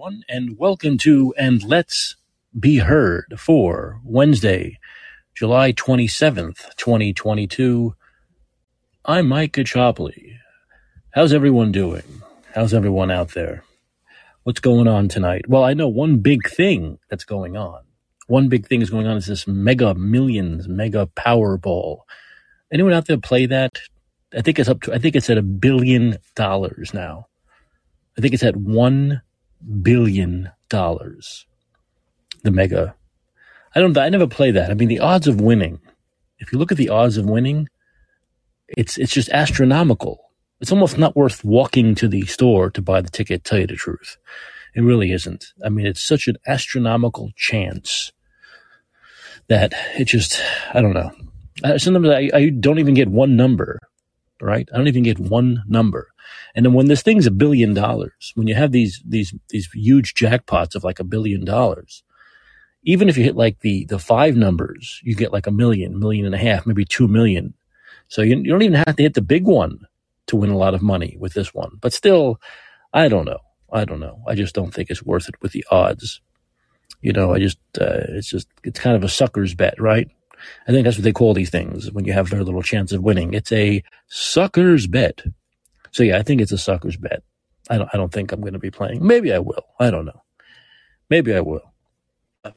everyone, and welcome to And Let's Be Heard for Wednesday, July 27th, 2022. I'm Mike Chopley. How's everyone doing? How's everyone out there? What's going on tonight? Well, I know one big thing that's going on. One big thing is going on is this Mega Millions, Mega Powerball. Anyone out there play that? I think it's at $1 billion now. I think it's at $1 billion, the mega. I never play that. I mean, the odds of winning, if you look at the odds of winning, it's just astronomical. It's almost not worth walking to the store to buy the ticket, tell you the truth. It really isn't. I mean, it's such an astronomical chance that it just, I don't know. Sometimes I don't even get one number, right? I don't even get one number. And then when this thing's $1 billion, when you have these huge jackpots of like $1 billion, even if you hit like the five numbers, you get like $1 million, $1.5 million, maybe $2 million. So you don't even have to hit the big one to win a lot of money with this one. But still, I don't know. I just don't think it's worth it with the odds. You know, I just it's kind of a sucker's bet, right? I think that's what they call these things when you have very little chance of winning. It's a sucker's bet. So yeah, I think it's a sucker's bet. I don't think I'm going to be playing. Maybe I will. I don't know. Maybe I will. I'd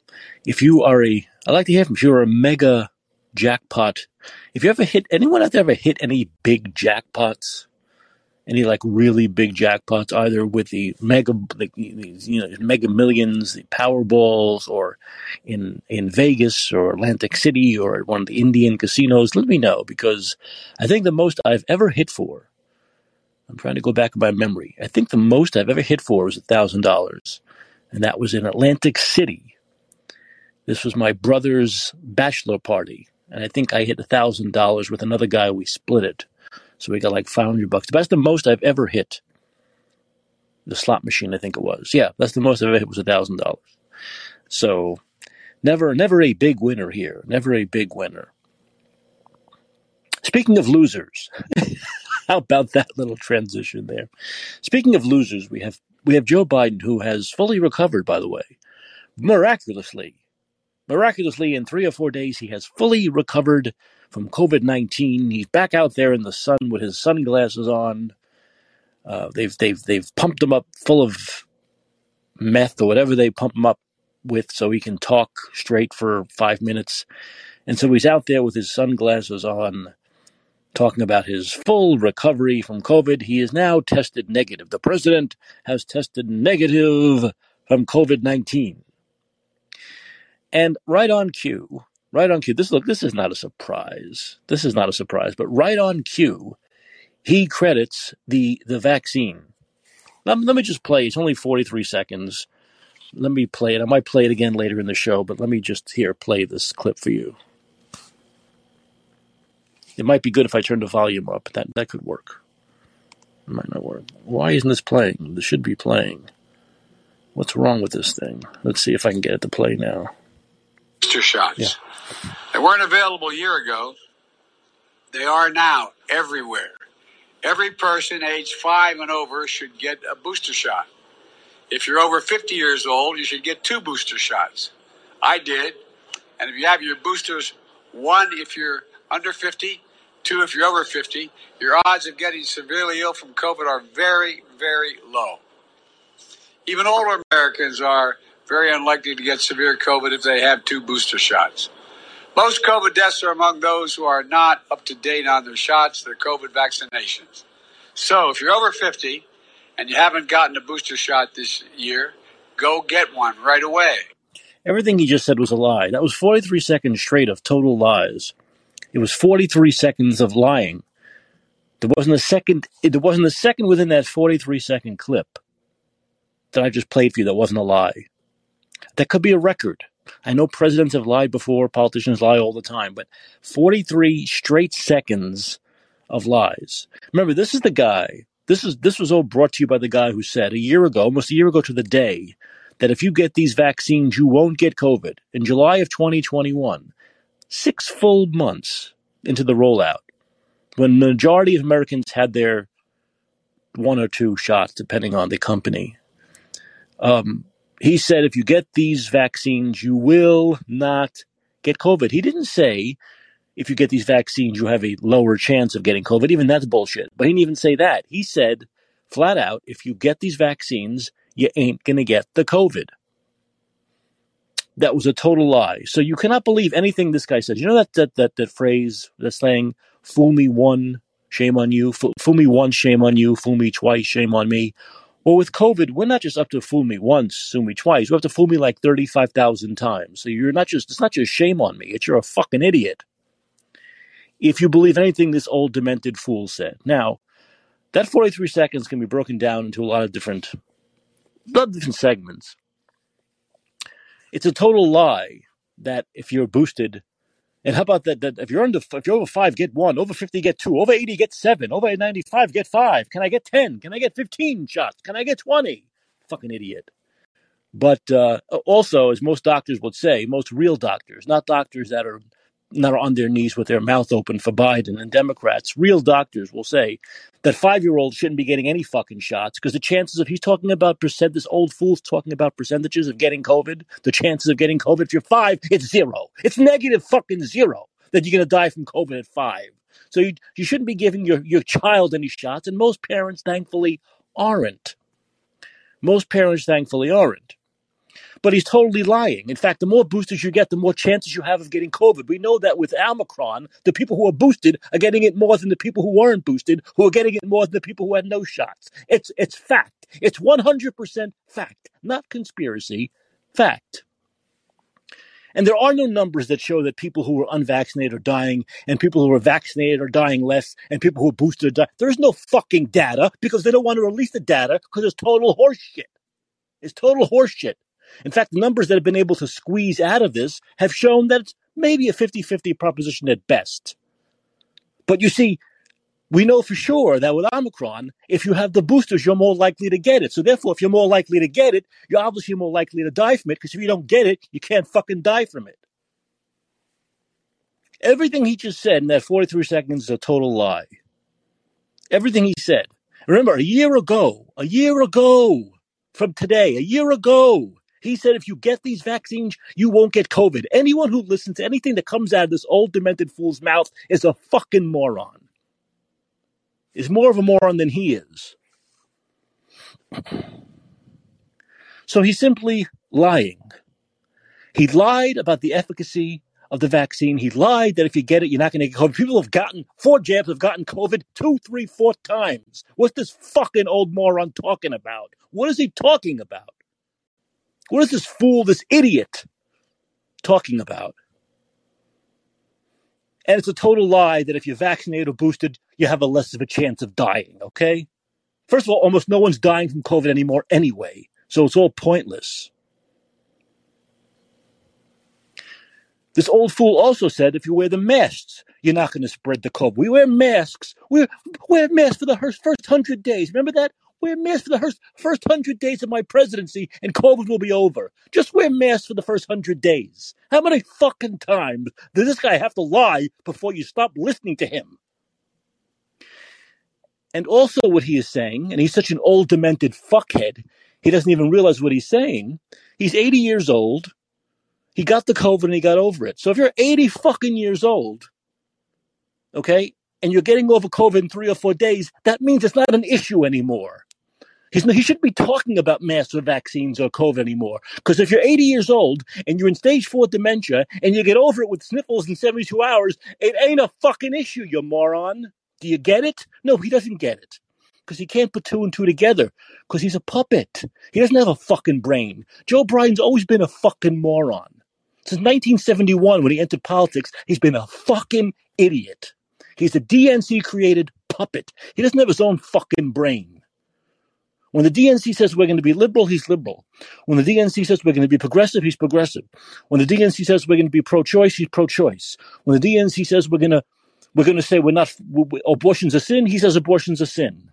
like to hear from you. If you're a mega jackpot, anyone out there ever hit any big jackpots? Any like really big jackpots, either with the mega, Mega Millions, the Powerballs, or in Vegas or Atlantic City or at one of the Indian casinos? Let me know, because I think the most I've ever hit for, I'm trying to go back in my memory. I think the most I've ever hit for was $1,000, and that was in Atlantic City. This was my brother's bachelor party, and I think I hit $1,000 with another guy. We split it, so we got like $500. That's the most I've ever hit. The slot machine, I think it was. Yeah, that's the most I've ever hit was $1,000. So, never a big winner here. Never a big winner. Speaking of losers. How about that little transition there? Speaking of losers, we have Joe Biden, who has fully recovered, by the way. Miraculously, in 3 or 4 days, he has fully recovered from COVID-19. He's back out there in the sun with his sunglasses on. They've pumped him up full of meth or whatever they pump him up with so he can talk straight for 5 minutes. And so he's out there with his sunglasses on, talking about his full recovery from COVID. He is now tested negative. The president has tested negative from COVID-19. And right on cue, this is not a surprise. But right on cue, he credits the vaccine. Now, let me just play. It's only 43 seconds. Let me play it. I might play it again later in the show, but let me just play this clip for you. It might be good if I turn the volume up. That could work. It might not work. Why isn't this playing? This should be playing. What's wrong with this thing? Let's see if I can get it to play now. Booster shots. Yeah. They weren't available a year ago. They are now everywhere. Every person age 5 and over should get a booster shot. If you're over 50 years old, you should get 2 booster shots. I did. And if you have your boosters, one if you're under 50, 2 if you're over 50, your odds of getting severely ill from COVID are very, very low. Even older Americans are very unlikely to get severe COVID if they have 2 booster shots. Most COVID deaths are among those who are not up to date on their shots, their COVID vaccinations. So if you're over 50 and you haven't gotten a booster shot this year, go get one right away. Everything he just said was a lie. That was 43 seconds straight of total lies. It was 43 seconds of lying. There wasn't a second within that 43-second clip that I just played for you that wasn't a lie. That could be a record. I know presidents have lied before, politicians lie all the time, but 43 straight seconds of lies. Remember, this is the guy. This was all brought to you by the guy who said almost a year ago to the day, that if you get these vaccines, you won't get COVID. In July of 2021. 6 full months into the rollout, when the majority of Americans had their 1 or 2 shots, depending on the company, He said, if you get these vaccines, you will not get COVID. He didn't say, if you get these vaccines, you have a lower chance of getting COVID. Even that's bullshit. But he didn't even say that. He said, flat out, if you get these vaccines, you ain't going to get the COVID. That was a total lie. So you cannot believe anything this guy says. You know that phrase, that saying, fool me one, shame on you. Fool me once, shame on you. Fool me twice, shame on me. Well, with COVID, we're not just up to fool me once, fool me twice. We have to fool me like 35,000 times. So it's not just shame on me. It's you're a fucking idiot. If you believe anything this old demented fool said. Now, that 43 seconds can be broken down into a lot of different segments. It's a total lie that if you're boosted, and how about that if you're over 5, get 1, over 50, get 2, over 80, get 7, over 95, get 5, can I get 10, can I get 15 shots, can I get 20? Fucking idiot. But also, as most doctors would say, most real doctors, not doctors that are not on their knees with their mouth open for Biden and Democrats, real doctors will say that 5-year-olds shouldn't be getting any fucking shots because the chances of this old fool's talking about percentages of getting COVID, the chances of getting COVID if you're 5, it's 0. It's negative fucking 0 that you're going to die from COVID at 5. So you shouldn't be giving your child any shots, and most parents thankfully aren't. But he's totally lying. In fact, the more boosters you get, the more chances you have of getting COVID. We know that with Omicron, the people who are boosted are getting it more than the people who weren't boosted, who are getting it more than the people who had no shots. It's fact. It's 100% fact, not conspiracy, fact. And there are no numbers that show that people who were unvaccinated are dying and people who were vaccinated are dying less and people who are boosted are dying. There's no fucking data because they don't want to release the data because it's total horseshit. In fact, the numbers that have been able to squeeze out of this have shown that it's maybe a 50-50 proposition at best. But you see, we know for sure that with Omicron, if you have the boosters, you're more likely to get it. So therefore, if you're more likely to get it, you're obviously more likely to die from it, because if you don't get it, you can't fucking die from it. Everything he just said in that 43 seconds is a total lie. Everything he said. Remember, a year ago, he said, if you get these vaccines, you won't get COVID. Anyone who listens to anything that comes out of this old demented fool's mouth is a fucking moron. Is more of a moron than he is. So he's simply lying. He lied about the efficacy of the vaccine. He lied that if you get it, you're not going to get COVID. People have gotten 4 jabs, have gotten COVID 2, 3, 4 times. What's this fucking old moron talking about? What is he talking about? What is this fool, this idiot, talking about? And it's a total lie that if you're vaccinated or boosted, you have a less of a chance of dying, okay? First of all, almost no one's dying from COVID anymore anyway, so it's all pointless. This old fool also said if you wear the masks, you're not going to spread the COVID. We wear masks. Wear masks for the first 100 days. Remember that? Wear masks for the first 100 days of my presidency and COVID will be over. Just wear masks for the first 100 days. How many fucking times does this guy have to lie before you stop listening to him? And also what he is saying, and he's such an old, demented fuckhead, he doesn't even realize what he's saying. He's 80 years old. He got the COVID and he got over it. So if you're 80 fucking years old, okay, and you're getting over COVID in 3 or 4 days, that means it's not an issue anymore. He shouldn't be talking about masks or vaccines or COVID anymore. Because if you're 80 years old and you're in stage 4 dementia and you get over it with sniffles in 72 hours, it ain't a fucking issue, you moron. Do you get it? No, he doesn't get it. Because he can't put 2 and 2 together. Because he's a puppet. He doesn't have a fucking brain. Joe Biden's always been a fucking moron. Since 1971, when he entered politics, he's been a fucking idiot. He's a DNC-created puppet. He doesn't have his own fucking brain. When the DNC says we're going to be liberal, he's liberal. When the DNC says we're going to be progressive, he's progressive. When the DNC says we're going to be pro-choice, he's pro-choice. When the DNC says we're going to say abortion's a sin, he says abortion's a sin.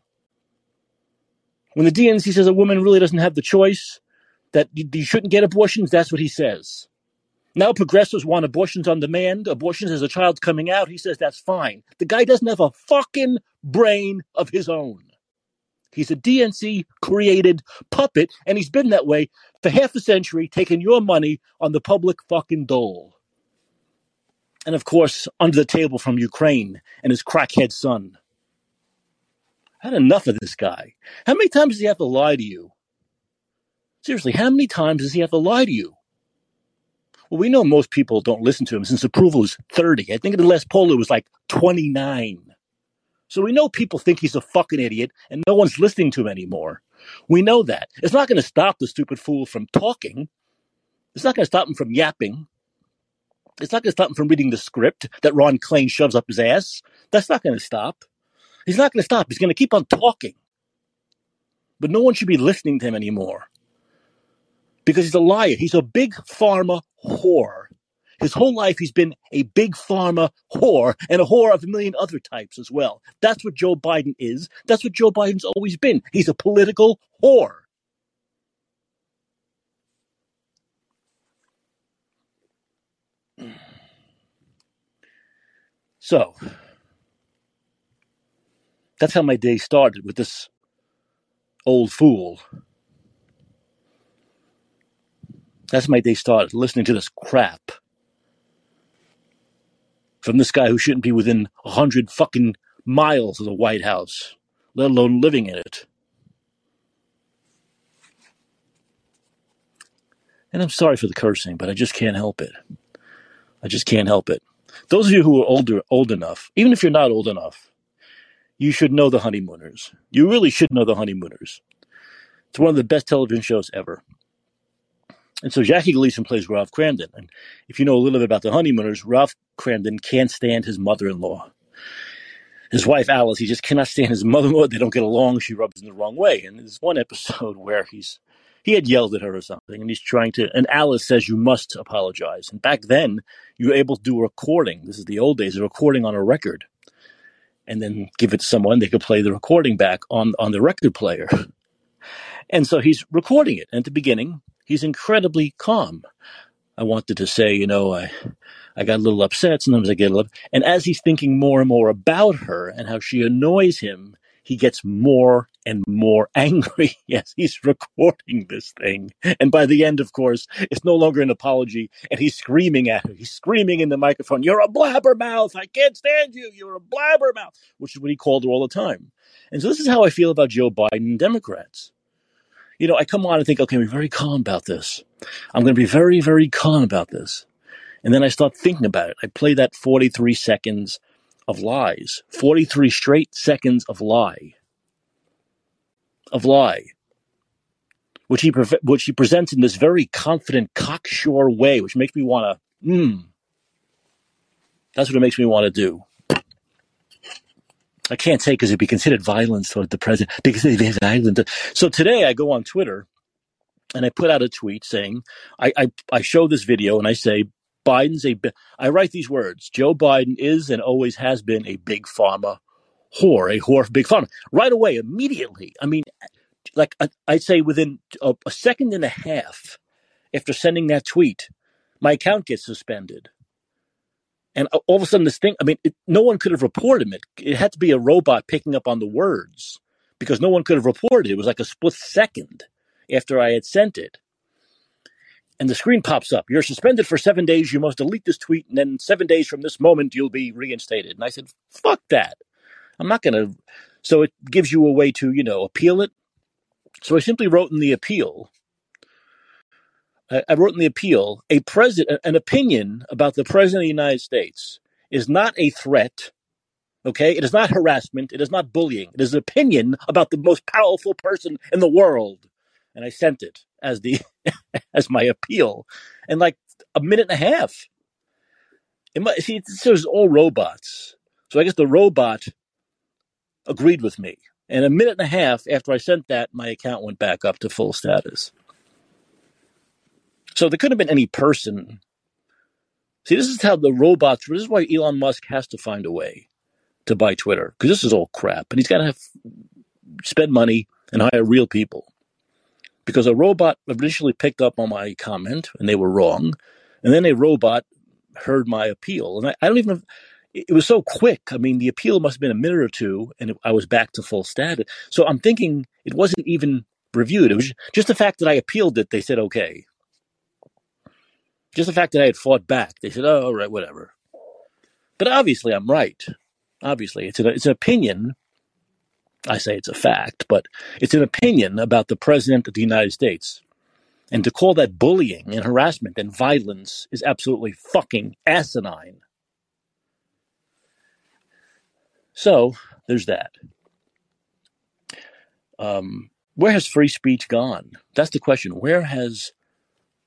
When the DNC says a woman really doesn't have the choice, that you shouldn't get abortions, that's what he says. Now progressives want abortions on demand, abortions as a child's coming out, he says that's fine. The guy doesn't have a fucking brain of his own. He's a DNC-created puppet, and he's been that way for half a century, taking your money on the public fucking dole. And, of course, under the table from Ukraine and his crackhead son. I had enough of this guy. How many times does he have to lie to you? Seriously, how many times does he have to lie to you? Well, we know most people don't listen to him since approval is 30. I think in the last poll it was like 29. So we know people think he's a fucking idiot and no one's listening to him anymore. We know that. It's not going to stop the stupid fool from talking. It's not going to stop him from yapping. It's not going to stop him from reading the script that Ron Klain shoves up his ass. That's not going to stop. He's not going to stop. He's going to keep on talking. But no one should be listening to him anymore. Because he's a liar. He's a big pharma whore. His whole life he's been a big pharma whore and a whore of a million other types as well. That's what Joe Biden is. That's what Joe Biden's always been. He's a political whore. So, that's how my day started, with this old fool. That's my day started, listening to this crap from this guy who shouldn't be within 100 fucking miles of the White House, let alone living in it. And I'm sorry for the cursing, but I just can't help it. I just can't help it. Those of you who are old enough, even if you're not old enough, you should know the Honeymooners. You really should know the Honeymooners. It's one of the best television shows ever. And so Jackie Gleason plays Ralph Cramden. And if you know a little bit about the Honeymooners, Ralph Cramden can't stand his mother-in-law. His wife, Alice, he just cannot stand his mother-in-law. They don't get along. She rubs him the wrong way. And there's one episode where he had yelled at her or something, and he's trying to, and Alice says, you must apologize. And back then, you were able to do a recording. This is the old days, a recording on a record. And then give it to someone. They could play the recording back on the record player. And so he's recording it. And at the beginning, he's incredibly calm. I wanted to say, I got a little upset. Sometimes I get a little. And as he's thinking more and more about her and how she annoys him, he gets more and more angry. Yes, he's recording this thing. And by the end, of course, it's no longer an apology. And he's screaming at her. He's screaming in the microphone, you're a blabbermouth. I can't stand you. You're a blabbermouth, which is what he called her all the time. And so this is how I feel about Joe Biden and Democrats. I come on and think, okay, we're very calm about this. I'm going to be very, very calm about this. And then I start thinking about it. I play that 43 seconds of lies, 43 straight seconds of lie, which he presents in this very confident, cocksure way, which makes me want to, that's what it makes me want to do. I can't say because it'd be considered violence toward the president. Because it is violent. So today I go on Twitter and I put out a tweet saying, I show this video and I say, I write these words, Joe Biden is and always has been a big pharma whore, a whore for big pharma. Right away, immediately. I mean, like I'd say within a second and a half after sending that tweet, my account gets suspended. And all of a sudden, this thing, no one could have reported it. It had to be a robot picking up on the words because no one could have reported it. It was like a split second after I had sent it. And the screen pops up. You're suspended for 7 days. You must delete this tweet. And then 7 days from this moment, you'll be reinstated. And I said, fuck that. I'm not going to. So it gives you a way to, appeal it. So I simply wrote in the appeal. I wrote in the appeal, an opinion about the president of the United States is not a threat, okay? It is not harassment. It is not bullying. It is an opinion about the most powerful person in the world. And I sent it as as my appeal. And like a minute and a half. This is all robots. So I guess the robot agreed with me. And a minute and a half after I sent that, my account went back up to full status. So there couldn't have been any person. See, this is how the robots, this is why Elon Musk has to find a way to buy Twitter, because this is all crap. And he's got to spend money and hire real people. Because a robot initially picked up on my comment, and they were wrong. And then a robot heard my appeal. And I don't even, it was so quick. I mean, the appeal must have been a minute or two, and I was back to full status. So I'm thinking it wasn't even reviewed. It was just the fact that I appealed it, they said, okay. Just the fact that I had fought back, they said, oh, all right, whatever. But obviously I'm right. Obviously, it's an opinion. I say it's a fact, but it's an opinion about the president of the United States. And to call that bullying and harassment and violence is absolutely fucking asinine. So there's that. Where has free speech gone? That's the question. Where has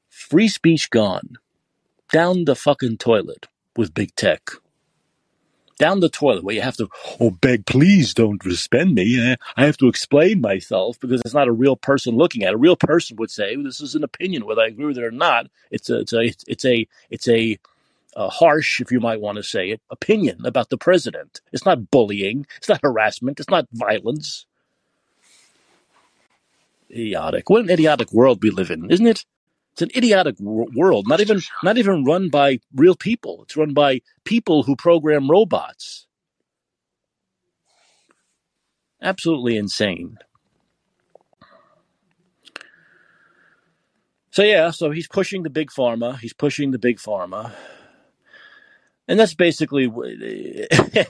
free speech gone? Down the fucking toilet with big tech. Down the toilet where you have to, oh, beg, please don't suspend me. I have to explain myself because it's not a real person looking at it. A real person would say, this is an opinion, whether I agree with it or not. It's a harsh, if you might want to say it, opinion about the president. It's not bullying. It's not harassment. It's not violence. Idiotic. What an idiotic world we live in, isn't it? It's an idiotic world, not even run by real people. It's run by people who program robots. Absolutely insane. So he's pushing the Big Pharma. And that's basically,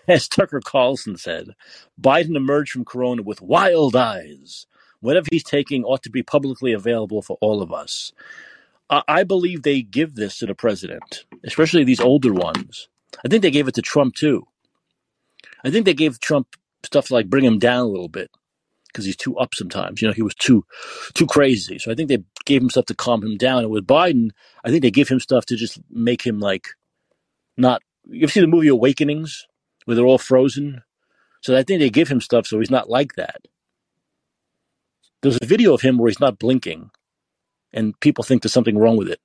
as Tucker Carlson said, Biden emerged from Corona with wild eyes. Whatever he's taking ought to be publicly available for all of us. I believe they give this to the president, especially these older ones. I think they gave it to Trump, too. I think they gave Trump stuff to, like, bring him down a little bit because he's too up sometimes. You know, he was too crazy. So I think they gave him stuff to calm him down. And with Biden, I think they give him stuff to just make him, like, not – you've seen the movie Awakenings where they're all frozen? So I think they give him stuff so he's not like that. There's a video of him where he's not blinking, and people think there's something wrong with it.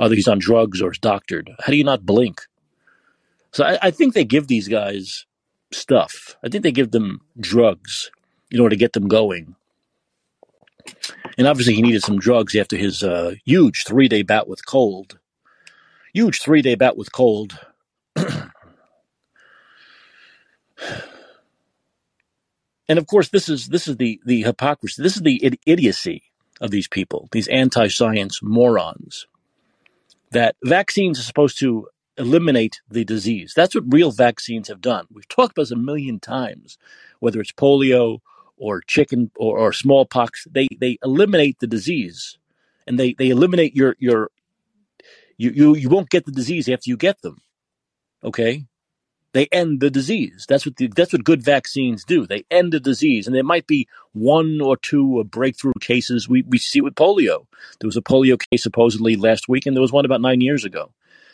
Either he's on drugs or he's doctored. How do you not blink? So I think they give these guys stuff. I think they give them drugs in order to get them going. And obviously he needed some drugs after his huge three-day bout with cold. And of course, this is the hypocrisy. This is the idiocy of these people, these anti-science morons, that vaccines are supposed to eliminate the disease. That's what real vaccines have done. We've talked about this a million times, whether it's polio or chicken or smallpox. They eliminate the disease, and they eliminate you won't get the disease after you get them. Okay. They end the disease. That's what good vaccines do. They end the disease. And there might be one or two breakthrough cases. We see with polio. There was a polio case supposedly last week, and there was one about 9 years ago.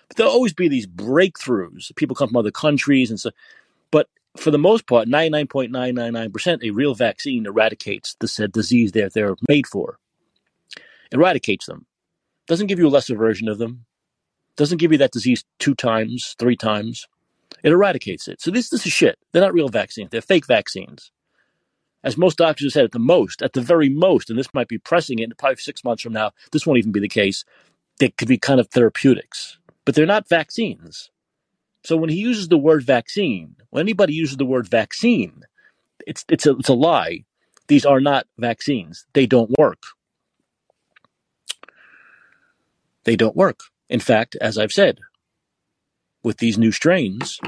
But there'll always be these breakthroughs. People come from other countries and so. But for the most part, 99.999%, a real vaccine eradicates the said disease that they're made for. Eradicates them. Doesn't give you a lesser version of them. Doesn't give you that disease 2 times, 3 times. It eradicates it. So this is shit. They're not real vaccines. They're fake vaccines. As most doctors have said, at the very most, and this might be pressing it, probably 6 months from now, this won't even be the case. They could be kind of therapeutics, but they're not vaccines. So when he uses the word vaccine, when anybody uses the word vaccine, it's a lie. These are not vaccines. They don't work. In fact, as I've said, with these new strains,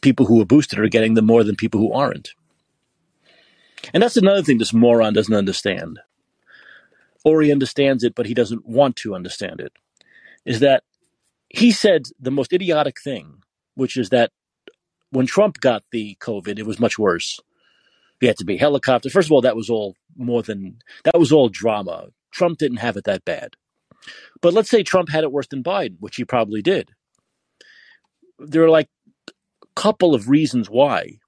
people who are boosted are getting them more than people who aren't. And that's another thing this moron doesn't understand. Or he understands it, but he doesn't want to understand it. Is that he said the most idiotic thing, which is that when Trump got the COVID, it was much worse. He had to be helicoptered. First of all, that was all drama. Trump didn't have it that bad. But let's say Trump had it worse than Biden, which he probably did. There are like a couple of reasons why.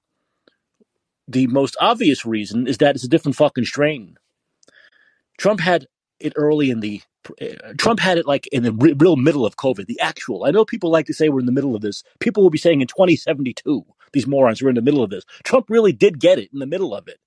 The most obvious reason is that it's a different fucking strain. Trump had it like in the real middle of COVID, the actual. I know people like to say we're in the middle of this. People will be saying in 2072, these morons were in the middle of this. Trump really did get it in the middle of it.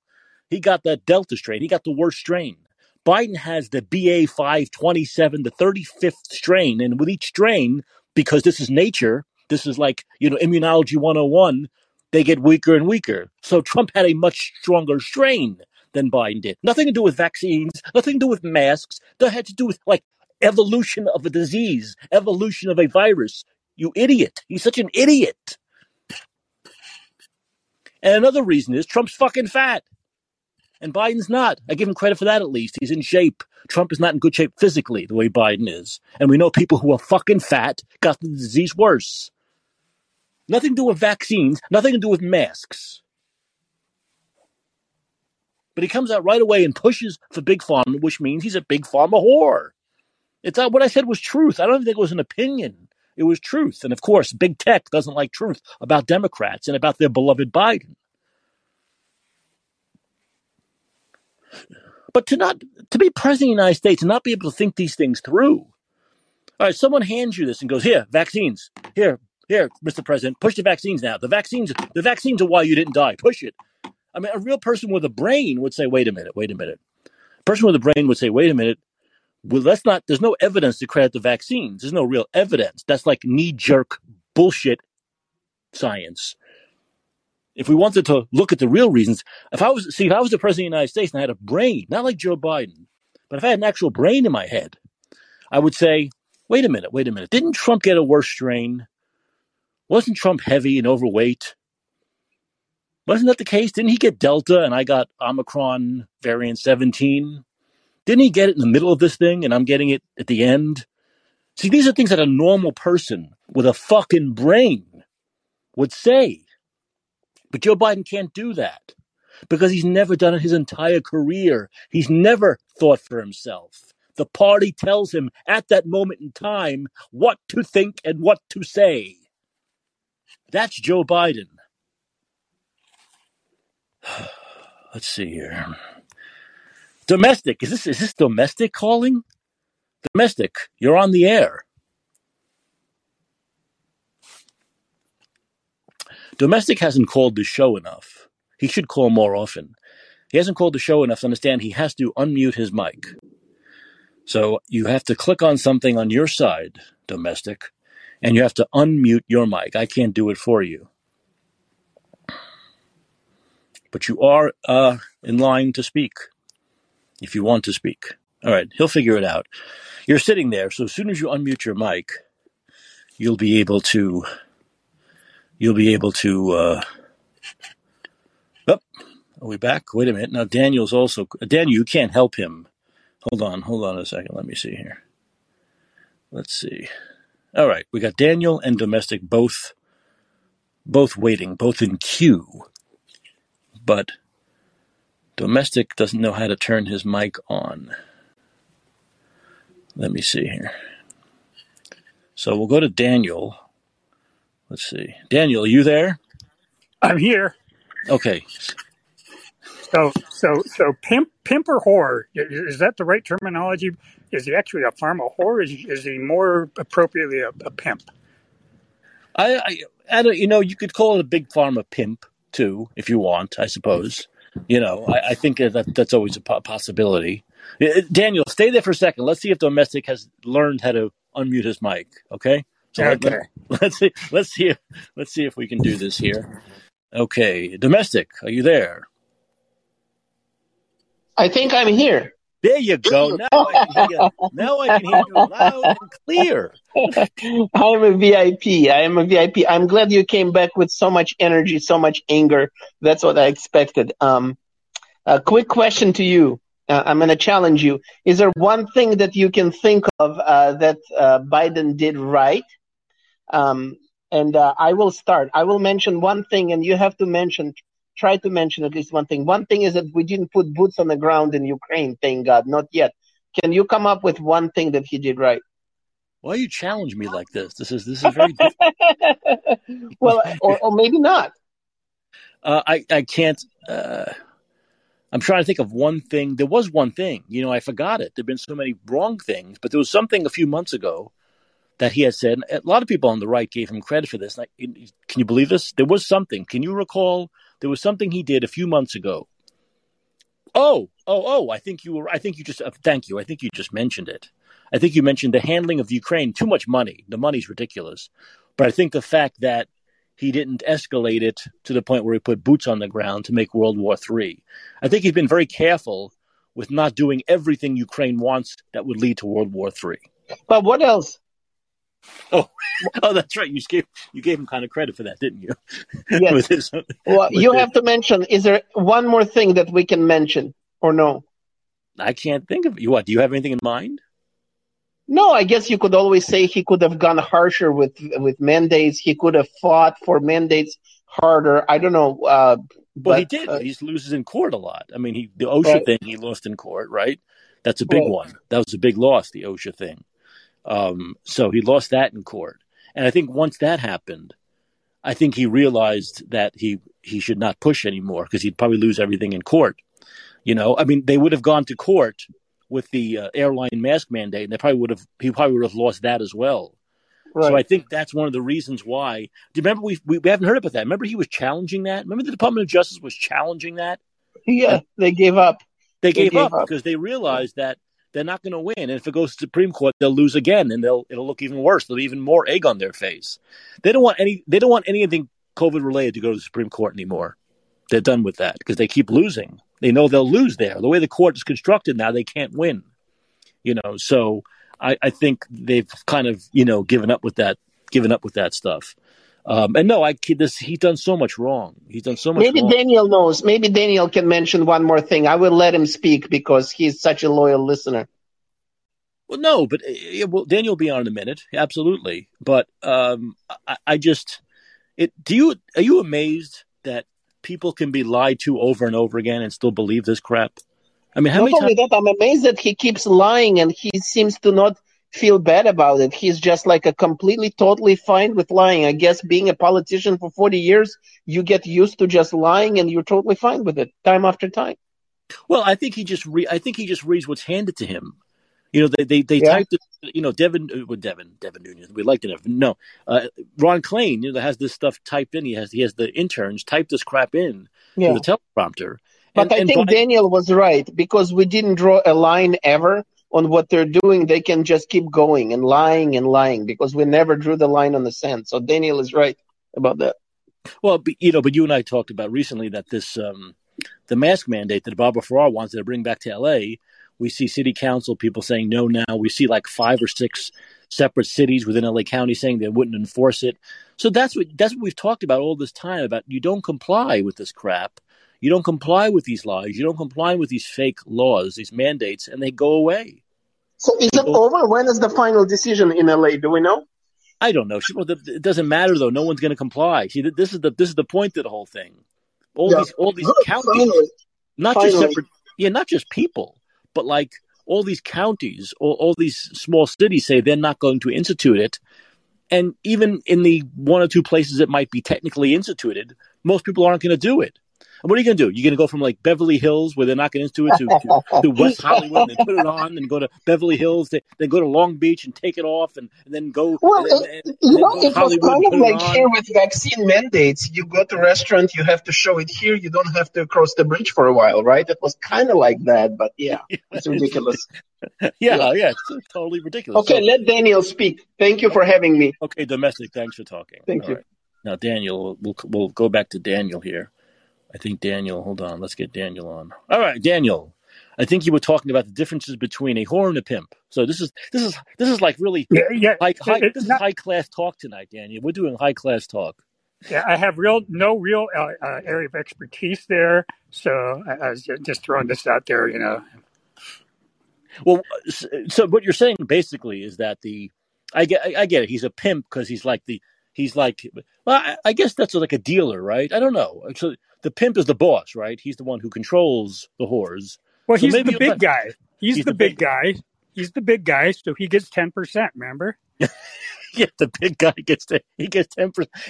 He got that Delta strain. He got the worst strain. Biden has the BA.5, 27, the 35th strain. And with each strain, because this is nature – This is like, you know, immunology 101. They get weaker and weaker. So Trump had a much stronger strain than Biden did. Nothing to do with vaccines, nothing to do with masks. That had to do with like evolution of a disease, evolution of a virus. You idiot. He's such an idiot. And another reason is Trump's fucking fat. And Biden's not. I give him credit for that at least. He's in shape. Trump is not in good shape physically the way Biden is. And we know people who are fucking fat got the disease worse. Nothing to do with vaccines. Nothing to do with masks. But he comes out right away and pushes for Big Pharma, which means he's a Big Pharma whore. It's not what I said was truth. I don't think it was an opinion. It was truth. And of course, Big Tech doesn't like truth about Democrats and about their beloved Biden. But to be president of the United States and not be able to think these things through. All right, someone hands you this and goes, here, vaccines. Here, Mr. President, push the vaccines now. The vaccines are why you didn't die. Push it. I mean, a real person with a brain would say, wait a minute. A person with a brain would say, wait a minute. Well, there's no evidence to credit the vaccines. There's no real evidence. That's like knee-jerk bullshit science. If we wanted to look at the real reasons, if I was the president of the United States and I had a brain, not like Joe Biden, but if I had an actual brain in my head, I would say, wait a minute. Didn't Trump get a worse strain? Wasn't Trump heavy and overweight? Wasn't that the case? Didn't he get Delta and I got Omicron variant 17? Didn't he get it in the middle of this thing and I'm getting it at the end? See, these are things that a normal person with a fucking brain would say. But Joe Biden can't do that because he's never done it his entire career. He's never thought for himself. The party tells him at that moment in time what to think and what to say. That's Joe Biden. Let's see here. Domestic. Is this domestic calling? Domestic. You're on the air. Domestic hasn't called the show enough. He should call more often. He hasn't called the show enough to understand he has to unmute his mic. So you have to click on something on your side, Domestic, and you have to unmute your mic. I can't do it for you. But you are in line to speak, if you want to speak. All right, he'll figure it out. You're sitting there, so as soon as you unmute your mic, you'll be able to, are we back? Wait a minute. Now, Daniel's also, Daniel, you can't help him. Hold on a second. Let me see here. Let's see. All right. We got Daniel and Domestic both waiting, both in queue, but Domestic doesn't know how to turn his mic on. Let me see here. So we'll go to Daniel. Let's see. Daniel, are you there? I'm here. Okay. So pimp or whore, is that the right terminology? Is he actually a pharma whore? Is he more appropriately a pimp? I don't, you know, you could call it a Big Pharma pimp too, if you want, I suppose. You know, I think that's always a possibility. Daniel, stay there for a second. Let's see if Domestic has learned how to unmute his mic, okay? So okay. Let's see if we can do this here. Okay, Domestic, are you there? I think I'm here. There you go. Now I can hear you loud and clear. I'm a VIP. I'm glad you came back with so much energy, so much anger. That's what I expected. A quick question to you. I'm going to challenge you. Is there one thing that you can think of that Biden did right? And I will start. I will mention one thing, and you have to try to mention at least one thing. One thing is that we didn't put boots on the ground in Ukraine, thank God, not yet. Can you come up with one thing that he did right? Why do you challenge me like this? This is very difficult. Well, or maybe not. I can't. I'm trying to think of one thing. There was one thing. You know, I forgot it. There have been so many wrong things, but there was something a few months ago that he had said. A lot of people on the right gave him credit for this. Can you believe this? There was something. Can you recall? There was something he did a few months ago. Oh! Thank you. I think you just mentioned it. I think you mentioned the handling of Ukraine. Too much money. The money's ridiculous. But I think the fact that he didn't escalate it to the point where he put boots on the ground to make World War III, I think he's been very careful with not doing everything Ukraine wants that would lead to World War III. But what else? Oh, that's right. You gave him kind of credit for that, didn't you? Yes. Have to mention, is there one more thing that we can mention or no? I can't think of it. What, do you have anything in mind? No, I guess you could always say he could have gone harsher with mandates. He could have fought for mandates harder. I don't know. But he did. He loses in court a lot. I mean, the OSHA thing he lost in court, right? That's a big one. That was a big loss, the OSHA thing. So he lost that in court. And I think once that happened, I think he realized that he should not push anymore because he'd probably lose everything in court. You know, I mean, they would have gone to court with the airline mask mandate, and he probably would have lost that as well. Right. So I think that's one of the reasons why. Do you remember we haven't heard about that? Remember he was challenging that? Remember the Department of Justice was challenging that? Yeah, they gave up. They gave up because they realized that they're not going to win, and if it goes to the Supreme Court, they'll lose again, and it'll look even worse. There'll be even more egg on their face. They don't want anything COVID related to go to the Supreme Court anymore. They're done with that because they keep losing. They know they'll lose there. The way the court is constructed now, they can't win. You know, so I think they've kind of, you know, given up with that stuff. He's done so much wrong. Maybe Daniel knows. Maybe Daniel can mention one more thing. I will let him speak because he's such a loyal listener. Well, no, but Daniel will be on in a minute. Absolutely. But are you amazed that people can be lied to over and over again and still believe this crap? I mean, how many times? I'm amazed that he keeps lying and he seems to not feel bad about it. He's just like a completely, totally fine with lying. I guess being a politician for 40 years, you get used to just lying and you're totally fine with it time after time. Well, I think he just reads what's handed to him. You know, they typed it, you know, Devin Nunez. We like to have Ron Klain, you know, has this stuff typed in. He has the interns type this crap in to the teleprompter. But I think Daniel was right because we didn't draw a line ever on what they're doing. They can just keep going and lying because we never drew the line on the sand. So Daniel is right about that. Well, you know, but you and I talked about recently that this the mask mandate that Barbara Ferrar wanted to bring back to L.A., we see city council people saying no now. We see like 5 or 6 separate cities within LA County saying they wouldn't enforce it. So that's what we've talked about all this time, about you don't comply with this crap. You don't comply with these lies. You don't comply with these fake laws, these mandates, and they go away. So is it over? When is the final decision in LA? Do we know? I don't know. It doesn't matter, though. No one's going to comply. See, this is the point of the whole thing. All these counties, not just people. But like all these counties or all these small cities say they're not going to institute it. And even in the 1 or 2 places it might be technically instituted, most people aren't going to do it. And what are you going to do? You're going to go from like Beverly Hills where they're not going to institute it to West Hollywood and put it on and go to Beverly Hills, then go to Long Beach and take it off and then go. Well, it was kind of like here with vaccine mandates. You go to a restaurant, you have to show it here. You don't have to cross the bridge for a while, right? It was kind of like that, but yeah, it's ridiculous. Yeah, it's totally ridiculous. Okay, so, let Daniel speak. Thank you for having me. Okay, domestic, thanks for talking. Thank you. Right. Now, Daniel, we'll go back to Daniel here. I think Daniel, hold on, let's get Daniel on. All right, Daniel, I think you were talking about the differences between a whore and a pimp. So this is like really high class talk tonight, Daniel. We're doing high class talk. Yeah, I have no real area of expertise there, so I was just throwing this out there, you know. Well, so what you're saying basically is that I get it. He's a pimp because I guess that's like a dealer, right? I don't know. So the pimp is the boss, right? He's the one who controls the whores. Well, so he's the big guy. He's the big guy. He's the big guy, so he gets 10%, remember? Yeah, the big guy gets 10%.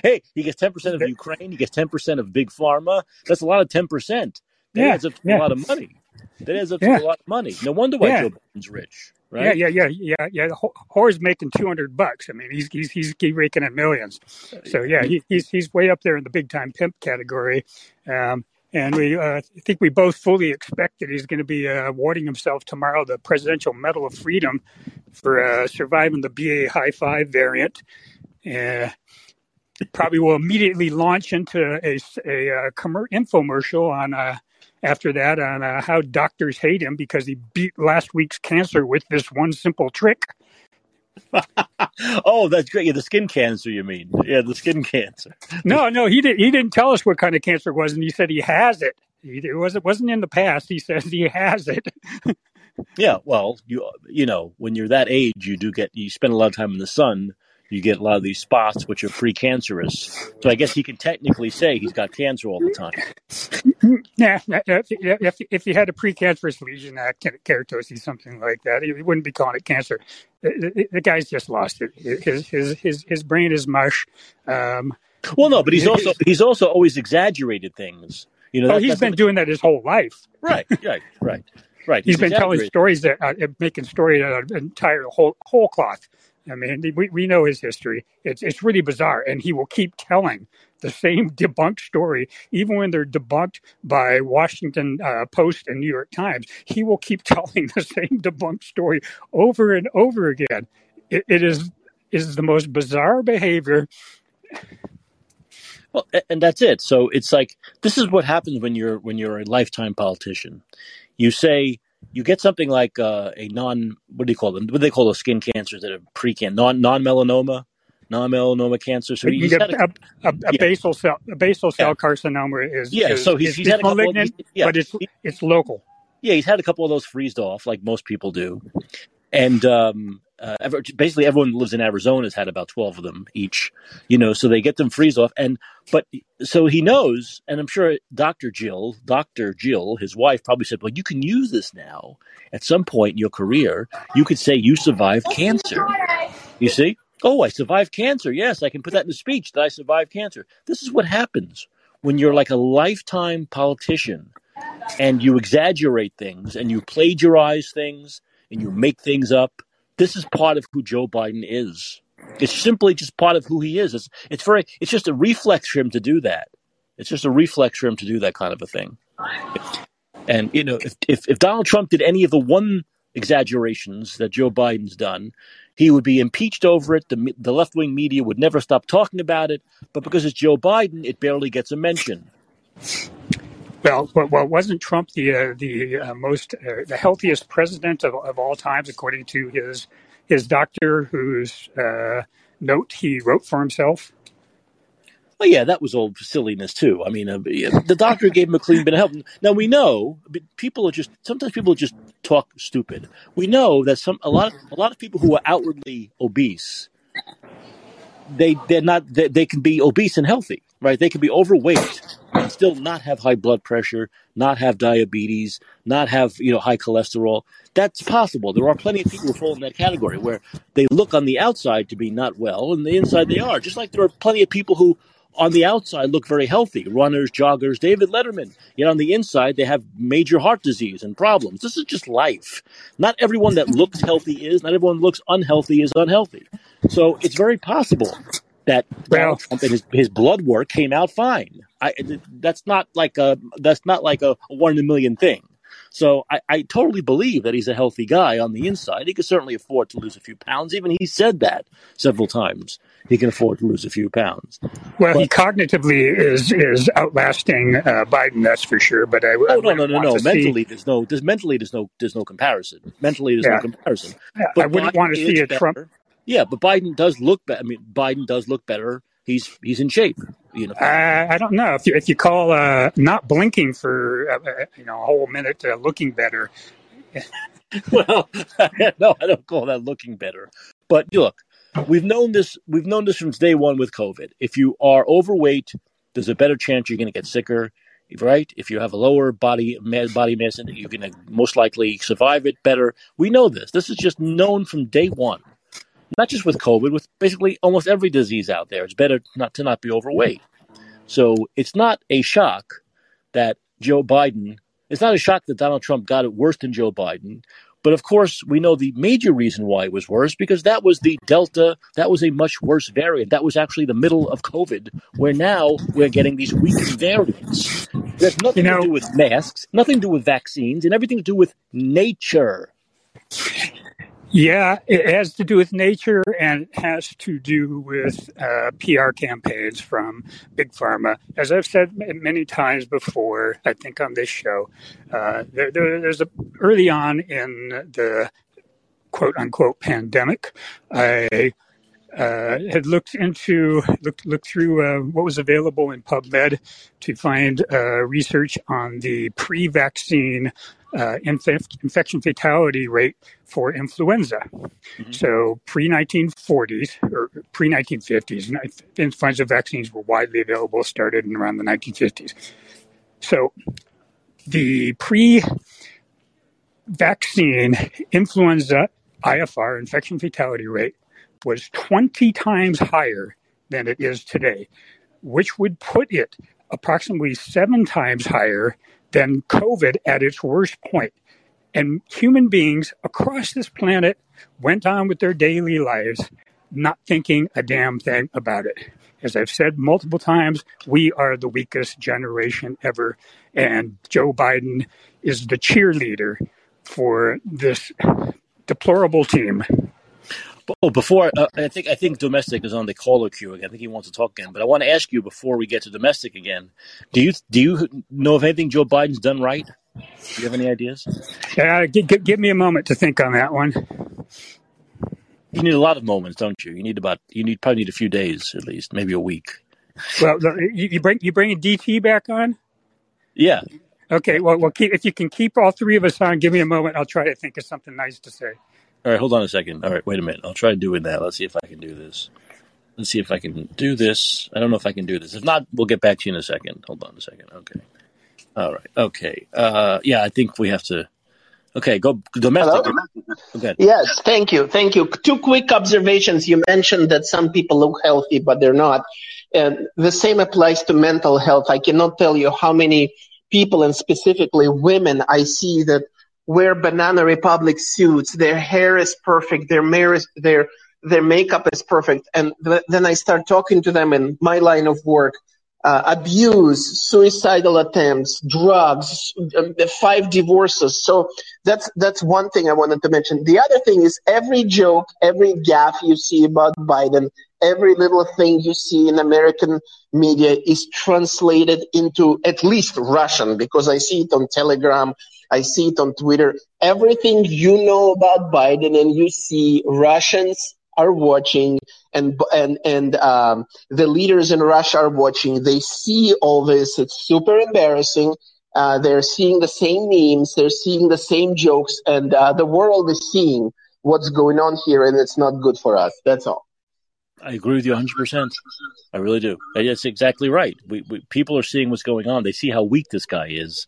Hey, he gets 10% of Ukraine. He gets 10% of Big Pharma. That's a lot of 10%. That adds up to a lot of money. That adds up to a lot of money. No wonder why Joe Biden's rich. Right? Yeah. The whore's making $200. I mean, he's raking in millions. So yeah, he's way up there in the big time pimp category. And we think we both fully expect that he's going to be awarding himself tomorrow the Presidential Medal of Freedom for surviving the BA.5 variant. probably will immediately launch into an infomercial on after that on how doctors hate him because he beat last week's cancer with this one simple trick. Oh, that's great. Yeah, the skin cancer, you mean? Yeah, the skin cancer. No, he didn't tell us what kind of cancer it was, and he said he has it. It wasn't in the past. He says he has it. Yeah, well, you know, when you're that age, you spend a lot of time in the sun. You get a lot of these spots which are precancerous. So I guess he can technically say he's got cancer all the time. Yeah, if he had a precancerous lesion, keratosis, something like that, he wouldn't be calling it cancer. The guy's just lost it. His brain is mush. Well, no, but he's also always exaggerated things. You know, he's been doing that his whole life. Right. He's been telling stories making stories out of an entire whole cloth. I mean, we know his history. It's really bizarre, and he will keep telling the same debunked story, even when they're debunked by Washington Post and New York Times. He will keep telling the same debunked story over and over again. It is the most bizarre behavior. Well, and that's it. So it's like this is what happens when you're a lifetime politician. You say. You get something like a non, what do you call them? What do they call those skin cancers that are non-melanoma cancer? So you get a basal cell carcinoma is so he's had malignant, but it's local. Yeah, he's had a couple of those freezed off, like most people do, and basically everyone who lives in Arizona has had about 12 of them each. You know, so they get them freezed off, so he knows, and I'm sure Dr. Jill, his wife, probably said, "Well, you can use this now. At some point in your career, you could say you survived cancer." You see? Oh, I survived cancer. Yes, I can put that in a speech that I survived cancer. This is what happens when you're like a lifetime politician, and you exaggerate things, and you plagiarize things, and you make things up. This is part of who Joe Biden is. It's simply just part of who he is. It's just a reflex for him to do that. It's just a reflex for him to do that kind of a thing. And, you know, if Donald Trump did any of the one exaggerations that Joe Biden's done, he would be impeached over it. The left-wing media would never stop talking about it. But because it's Joe Biden, it barely gets a mention. Well, wasn't Trump the healthiest president of all times, according to his doctor, whose note he wrote for himself? Well, yeah, that was all silliness too. I mean, the doctor gave him a clean bit of help. Now we know sometimes people just talk stupid. We know that a lot of people who are outwardly obese, they can be obese and healthy. Right, they can be overweight and still not have high blood pressure, not have diabetes, not have high cholesterol. That's possible. There are plenty of people who fall in that category where they look on the outside to be not well, and the inside they are. Just like there are plenty of people who on the outside look very healthy, runners, joggers, David Letterman. Yet on the inside they have major heart disease and problems. This is just life. Not everyone that looks healthy is. Not everyone that looks unhealthy is unhealthy. So it's very possible that Donald Trump and his blood work came out fine. That's not like a 1 in a million thing. So I totally believe that he's a healthy guy on the inside. He could certainly afford to lose a few pounds. Even he said that several times. He can afford to lose a few pounds. Well, he cognitively is outlasting Biden, that's for sure. But I mentally, there's no comparison. Mentally, there's no comparison. But I wouldn't want to see a Trump. Yeah, but Biden does look better. I mean, Biden does look better. He's in shape. You know, I don't know if you call not blinking for a whole minute looking better. Well, no, I don't call that looking better. But look, we've known this from day one with COVID. If you are overweight, there's a better chance you're going to get sicker. Right? If you have a lower body mass, you're going to most likely survive it better. We know this. This is just known from day one. Not just with COVID, with basically almost every disease out there. It's better to not be overweight. So it's not a shock that Donald Trump got it worse than Joe Biden. But of course, we know the major reason why it was worse, because that was the Delta. That was a much worse variant. That was actually the middle of COVID, where now we're getting these weak variants. There's nothing to do with masks, nothing to do with vaccines, and everything to do with nature. Yeah, it has to do with nature and has to do with PR campaigns from Big Pharma. As I've said many times before, I think on this show, there's early on in the quote unquote pandemic, I had looked through what was available in PubMed to find research on the pre-vaccine infection fatality rate for influenza. Mm-hmm. So pre-1940s or pre-1950s, influenza vaccines were widely available, started in around the 1950s. So the pre-vaccine influenza IFR, infection fatality rate, was 20 times higher than it is today, which would put it approximately 7 times higher than COVID at its worst point. And human beings across this planet went on with their daily lives, not thinking a damn thing about it. As I've said multiple times, we are the weakest generation ever. And Joe Biden is the cheerleader for this deplorable team. Oh, before I think domestic is on the caller queue again. I think he wants to talk again, but I want to ask you before we get to domestic again. Do you know of anything Joe Biden's done right? Do you have any ideas? Give me a moment to think on that one. You need a lot of moments, don't you? You probably need a few days at least, maybe a week. Well, you bring DT back on? Yeah. Okay. Well, if you can keep all three of us on, give me a moment. I'll try to think of something nice to say. All right, hold on a second. All right, wait a minute. I'll try doing that. Let's see if I can do this. I don't know if I can do this. If not, we'll get back to you in a second. Hold on a second. Okay. All right. Okay. Yeah, I think we have to. Okay, go domestic. Okay. Yes, thank you. Thank you. 2 quick observations. You mentioned that some people look healthy, but they're not. And the same applies to mental health. I cannot tell you how many people, and specifically women, I see that wear Banana Republic suits, their hair is perfect, their makeup is perfect. And then I start talking to them in my line of work, abuse, suicidal attempts, drugs, 5 divorces. So that's one thing I wanted to mention. The other thing is every joke, every gaffe you see about Biden, every little thing you see in American media is translated into at least Russian, because I see it on Telegram, I see it on Twitter. Everything you know about Biden and you see Russians are watching, and the leaders in Russia are watching. They see all this. It's super embarrassing. They're seeing the same memes. They're seeing the same jokes, and the world is seeing what's going on here, and it's not good for us. That's all. I agree with you 100%. I really do. That's exactly right. We people are seeing what's going on. They see how weak this guy is.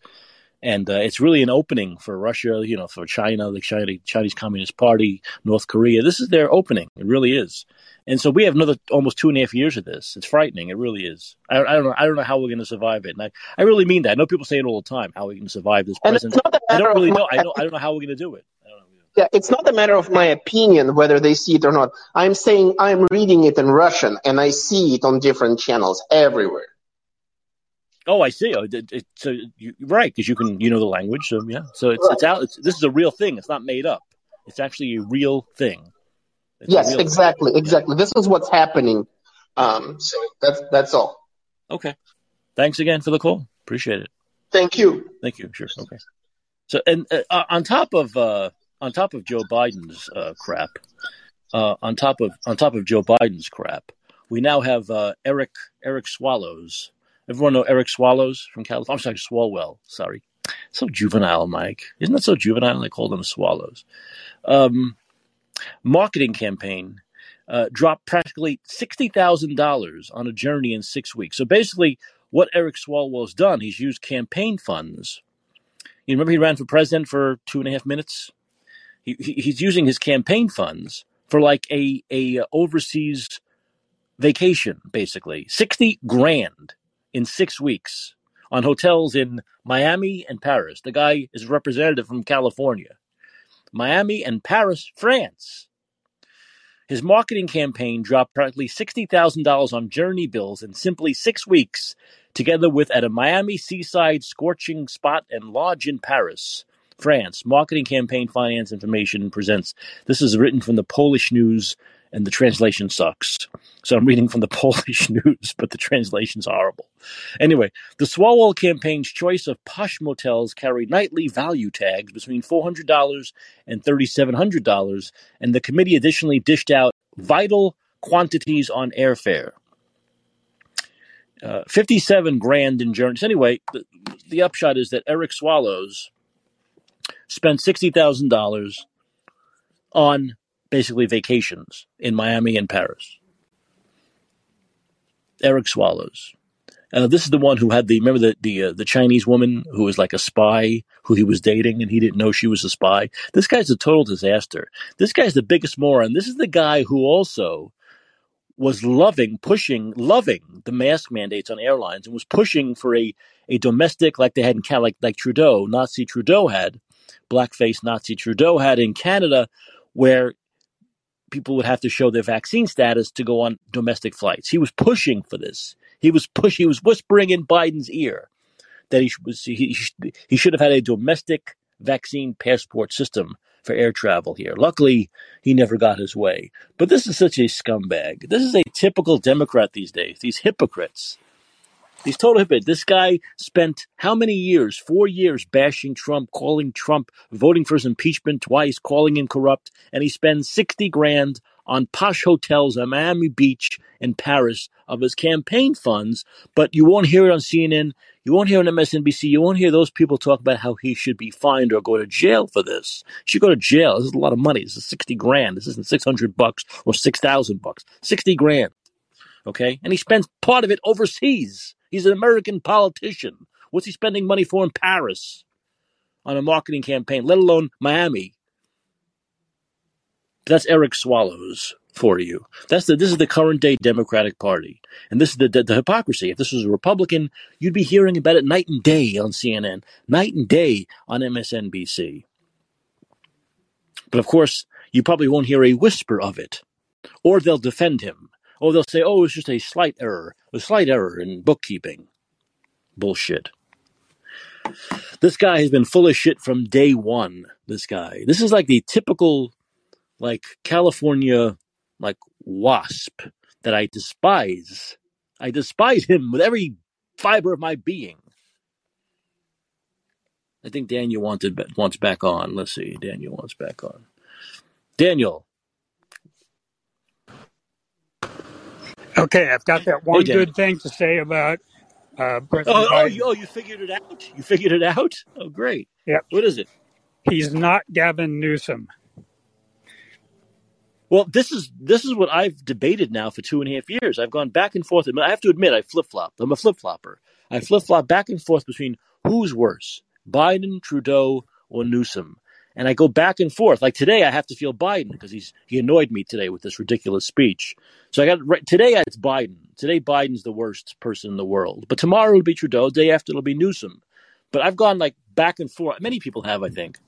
And it's really an opening for Russia, you know, for China, the Chinese Communist Party, North Korea. This is their opening. It really is. And so we have another almost 2.5 years of this. It's frightening. It really is. I don't know how we're going to survive it. And I really mean that. I know people say it all the time, how we're going to survive this present. I don't really know. I don't know how we're going to do it. Yeah, it's not a matter of my opinion whether they see it or not. I'm saying I'm reading it in Russian, and I see it on different channels everywhere. Oh, I see. So you're right, because you know the language. So yeah, so it's out. This is a real thing. It's not made up. It's actually a real thing. Yes, exactly. This is what's happening. So that's all. Okay. Thanks again for the call. Appreciate it. Thank you. Sure. Okay. So and on top of Joe Biden's crap, on top of Joe Biden's crap, we now have Eric Swalwell. Everyone know Eric Swalwell from California? I'm sorry, Swalwell. Sorry. So juvenile, Mike. Isn't that so juvenile? They call them Swallows. Marketing campaign dropped practically $60,000 on a journey in 6 weeks. So basically what Eric Swalwell's done, he's used campaign funds. You remember he ran for president for 2.5 minutes? He's using his campaign funds for like a overseas vacation, basically. $60,000. In 6 weeks on hotels in Miami and Paris. The guy is a representative from California. Miami and Paris, France. His marketing campaign dropped practically $60,000 on journey bills in simply 6 weeks, together with at a Miami seaside scorching spot and lodge in Paris. France, marketing campaign finance information presents. This is written from the Polish news, and the translation sucks. So I'm reading from the Polish news, but the translation's horrible. Anyway, the Swalwell campaign's choice of posh motels carry nightly value tags between $400 and $3,700, and the committee additionally dished out vital quantities on airfare. 57 grand in journeys. Anyway, the upshot is that Eric Swalwell spent $60,000 on basically vacations in Miami and Paris. Eric Swalwell. This is the one who had the, remember the Chinese woman who was like a spy who he was dating and he didn't know she was a spy. This guy's a total disaster. This guy's the biggest moron. This is the guy who also was pushing the mask mandates on airlines and was pushing for a domestic like they had in Canada, like Trudeau, Nazi Trudeau had, blackface Nazi Trudeau had in Canada, where people would have to show their vaccine status to go on domestic flights. He was pushing for this. He was whispering in Biden's ear that he should have had a domestic vaccine passport system for air travel here. Luckily, he never got his way. But this is such a scumbag. This is a typical Democrat these days. These hypocrites. These total hypocrites. This guy spent how many years? 4 years bashing Trump, calling Trump, voting for his impeachment twice, calling him corrupt, and he spends $60,000 on posh hotels on Miami Beach and Paris of his campaign funds, but you won't hear it on CNN, you won't hear it on MSNBC, you won't hear those people talk about how he should be fined or go to jail for this. He should go to jail. This is a lot of money. This is $60,000. This isn't $600 or $6,000. $60,000. Okay? And he spends part of it overseas. He's an American politician. What's he spending money for in Paris on a marketing campaign, let alone Miami? That's Eric Swalwell for you. This is the current day Democratic Party. And this is the hypocrisy. If this was a Republican, you'd be hearing about it night and day on CNN, night and day on MSNBC. But of course, you probably won't hear a whisper of it, or they'll defend him. Or they'll say, oh, it's just a slight error in bookkeeping. Bullshit. This guy has been full of shit from day one, this guy. This is like the typical, like, California, like, wasp that I despise. I despise him with every fiber of my being. I think Daniel wants back on. Let's see. Daniel wants back on. Daniel. Okay, I've got that one good thing to say about President Biden. You figured it out? You figured it out? Oh, great. Yep. What is it? He's not Gavin Newsom. Well, this is what I've debated now for 2.5 years. I've gone back and forth. I have to admit, I flip-flopped. I'm a flip-flopper. I flip-flop back and forth between who's worse, Biden, Trudeau, or Newsom. And I go back and forth. Like today, I have to feel Biden because he annoyed me today with this ridiculous speech. So I got today. It's Biden. Today, Biden's the worst person in the world. But tomorrow it'll be Trudeau. The day after it'll be Newsom. But I've gone like back and forth. Many people have, I think.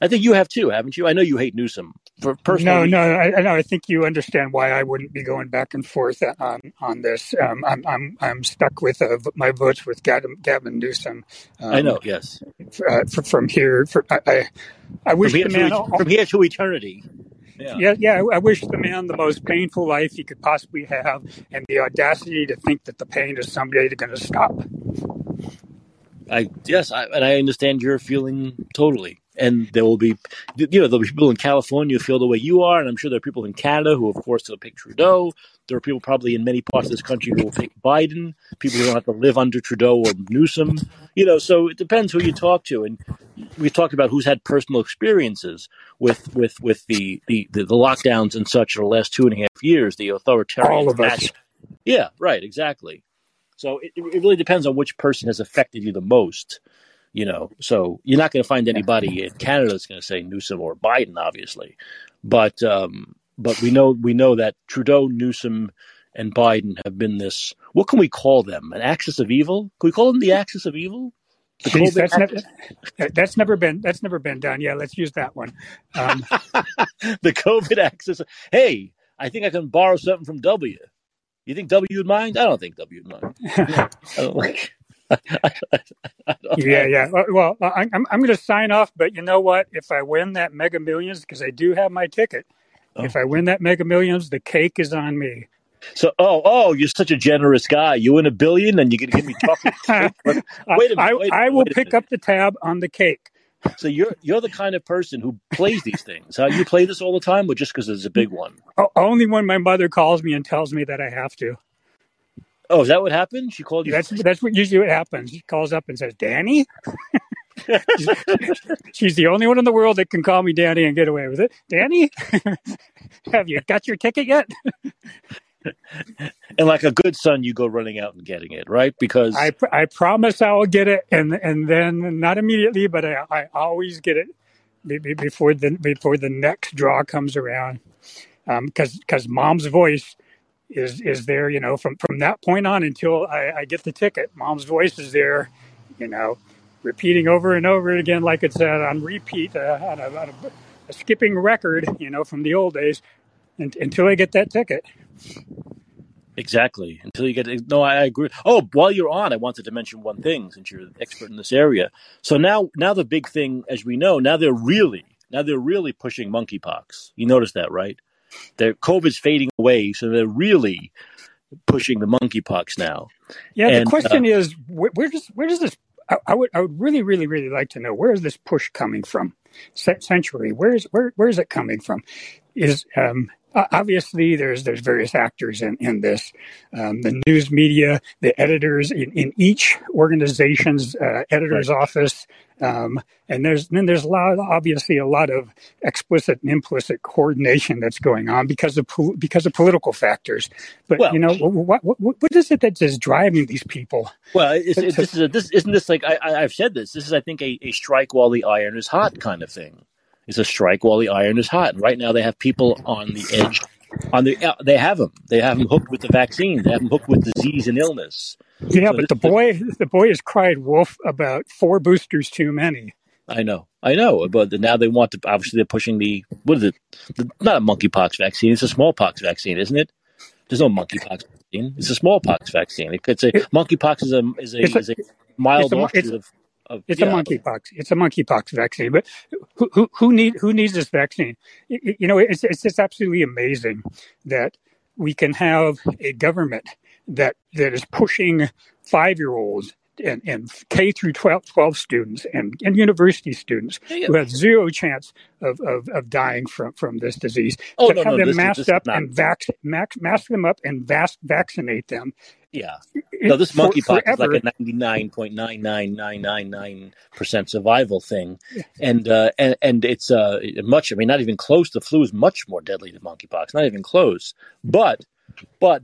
I think you have too, haven't you? I know you hate Newsom for personal. No. I think you understand why I wouldn't be going back and forth on this. I'm stuck with my votes with Gavin Newsom. I know. Yes. From here, I wish the man from here to eternity. Yeah. I wish the man the most painful life he could possibly have, and the audacity to think that the pain is someday going to stop. And I understand your feeling totally. And there will be, there'll be people in California who feel the way you are. And I'm sure there are people in Canada who, of course, will pick Trudeau. There are people probably in many parts of this country who will pick Biden. People who don't have to live under Trudeau or Newsom. So it depends who you talk to. And we talked about who's had personal experiences with the lockdowns and such in the last 2.5 years, the authoritarian. All of us. Yeah, right, exactly. So it really depends on which person has affected you the most. So you're not going to find anybody in Canada that's going to say Newsom or Biden, obviously. But we know that Trudeau, Newsom, and Biden have been this. What can we call them? An axis of evil? Can we call them the axis of evil? Jeez, that's never been done. Yeah, let's use that one. The COVID axis. Hey, I think I can borrow something from W. You think W would mind? I don't think W would mind. I don't like. Yeah. Well, I'm going to sign off, but you know what? If I win that Mega Millions, because I do have my ticket, if I win that Mega Millions, the cake is on me. So, you're such a generous guy. You win $1 billion, and you're going to give me chocolate cake? Wait a minute. I will pick up the tab on the cake. So you're the kind of person who plays these things. Huh? You play this all the time, or just because it's a big one? Only when my mother calls me and tells me that I have to. Oh, is that what happened? She called you? That's what usually what happens. She calls up and says, "Danny." She's the only one in the world that can call me Danny and get away with it. Danny, have you got your ticket yet? And like a good son, you go running out and getting it, right? Because I promise I will get it, and then not immediately, but I always get it before the next draw comes around, because Mom's voice is there, you know, from that point on until I get the ticket. Mom's voice is there, you know, repeating over and over again, like it's on repeat, on a skipping record, you know, from the old days, until I get that ticket. Exactly. Until you get it. No, I agree. Oh, while you're on, I wanted to mention one thing, since you're an expert in this area. So now the big thing, as we know, now they're really pushing monkeypox. You notice that, right? COVID's fading away, so they're really pushing the monkeypox now. Yeah. And the question is, where does this? I would really, really, really like to know, where is this push coming from? Century. Where is it coming from? Obviously, there's various actors in this. The news media, the editors in each organization's editor's office, and there's a lot of explicit and implicit coordination that's going on because of political factors. But what is it that is driving these people? Well, This is, I think, a strike while the iron is hot kind of thing. It's a strike while the iron is hot. And right now they have people on the edge. They have them. They have them hooked with the vaccine. They have them hooked with disease and illness. Yeah, so but the boy has cried wolf about 4 boosters too many. I know. But now they want to. Obviously, they're pushing the. What is it? Not a monkeypox vaccine. It's a smallpox vaccine, isn't it? There's no monkeypox vaccine. It's a smallpox vaccine. Monkeypox is a mild offshoot of. It's a monkeypox vaccine, but who needs this vaccine? You know, it's just absolutely amazing that we can have a government that is pushing 5-year-olds and K through 12 students and university students who have zero chance of dying from this disease. Mask them up and vaccinate them. Yeah. No, this monkeypox is like a 99.99999% survival thing. And it's much, I mean, not even close. The flu is much more deadly than monkeypox, not even close. But what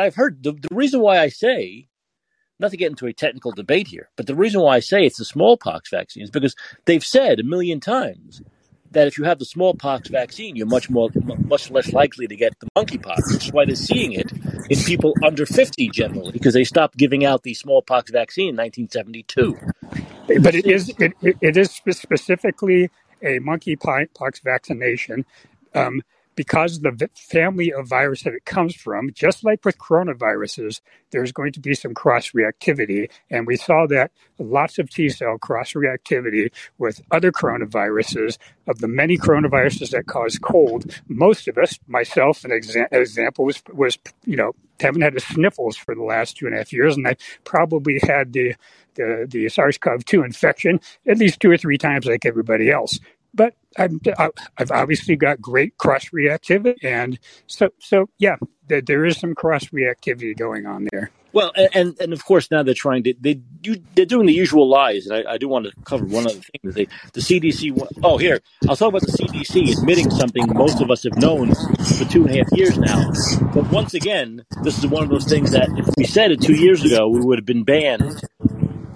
I've heard, the reason why I say, not to get into a technical debate here, but the reason why I say it's the smallpox vaccine is because they've said 1,000,000 times that if you have the smallpox vaccine, you're much less likely to get the monkeypox. That's why they're seeing it in people under 50 generally, because they stopped giving out the smallpox vaccine in 1972. But it is specifically a monkeypox vaccination because the family of virus that it comes from, just like with coronaviruses, there's going to be some cross-reactivity. And we saw that lots of T-cell cross-reactivity with other coronaviruses. Of the many coronaviruses that cause cold, most of us, myself, an example was, you know, haven't had the sniffles for the last 2.5 years, and I probably had the SARS-CoV-2 infection at least 2 or 3 times like everybody else. But I've obviously got great cross-reactivity. And so yeah, there is some cross-reactivity going on there. Well, and of course, now they're trying to – they're doing the usual lies. And I do want to cover one other thing. The CDC – oh, here. I'll talk about the CDC admitting something most of us have known for 2.5 years now. But once again, this is one of those things that if we said it 2 years ago, we would have been banned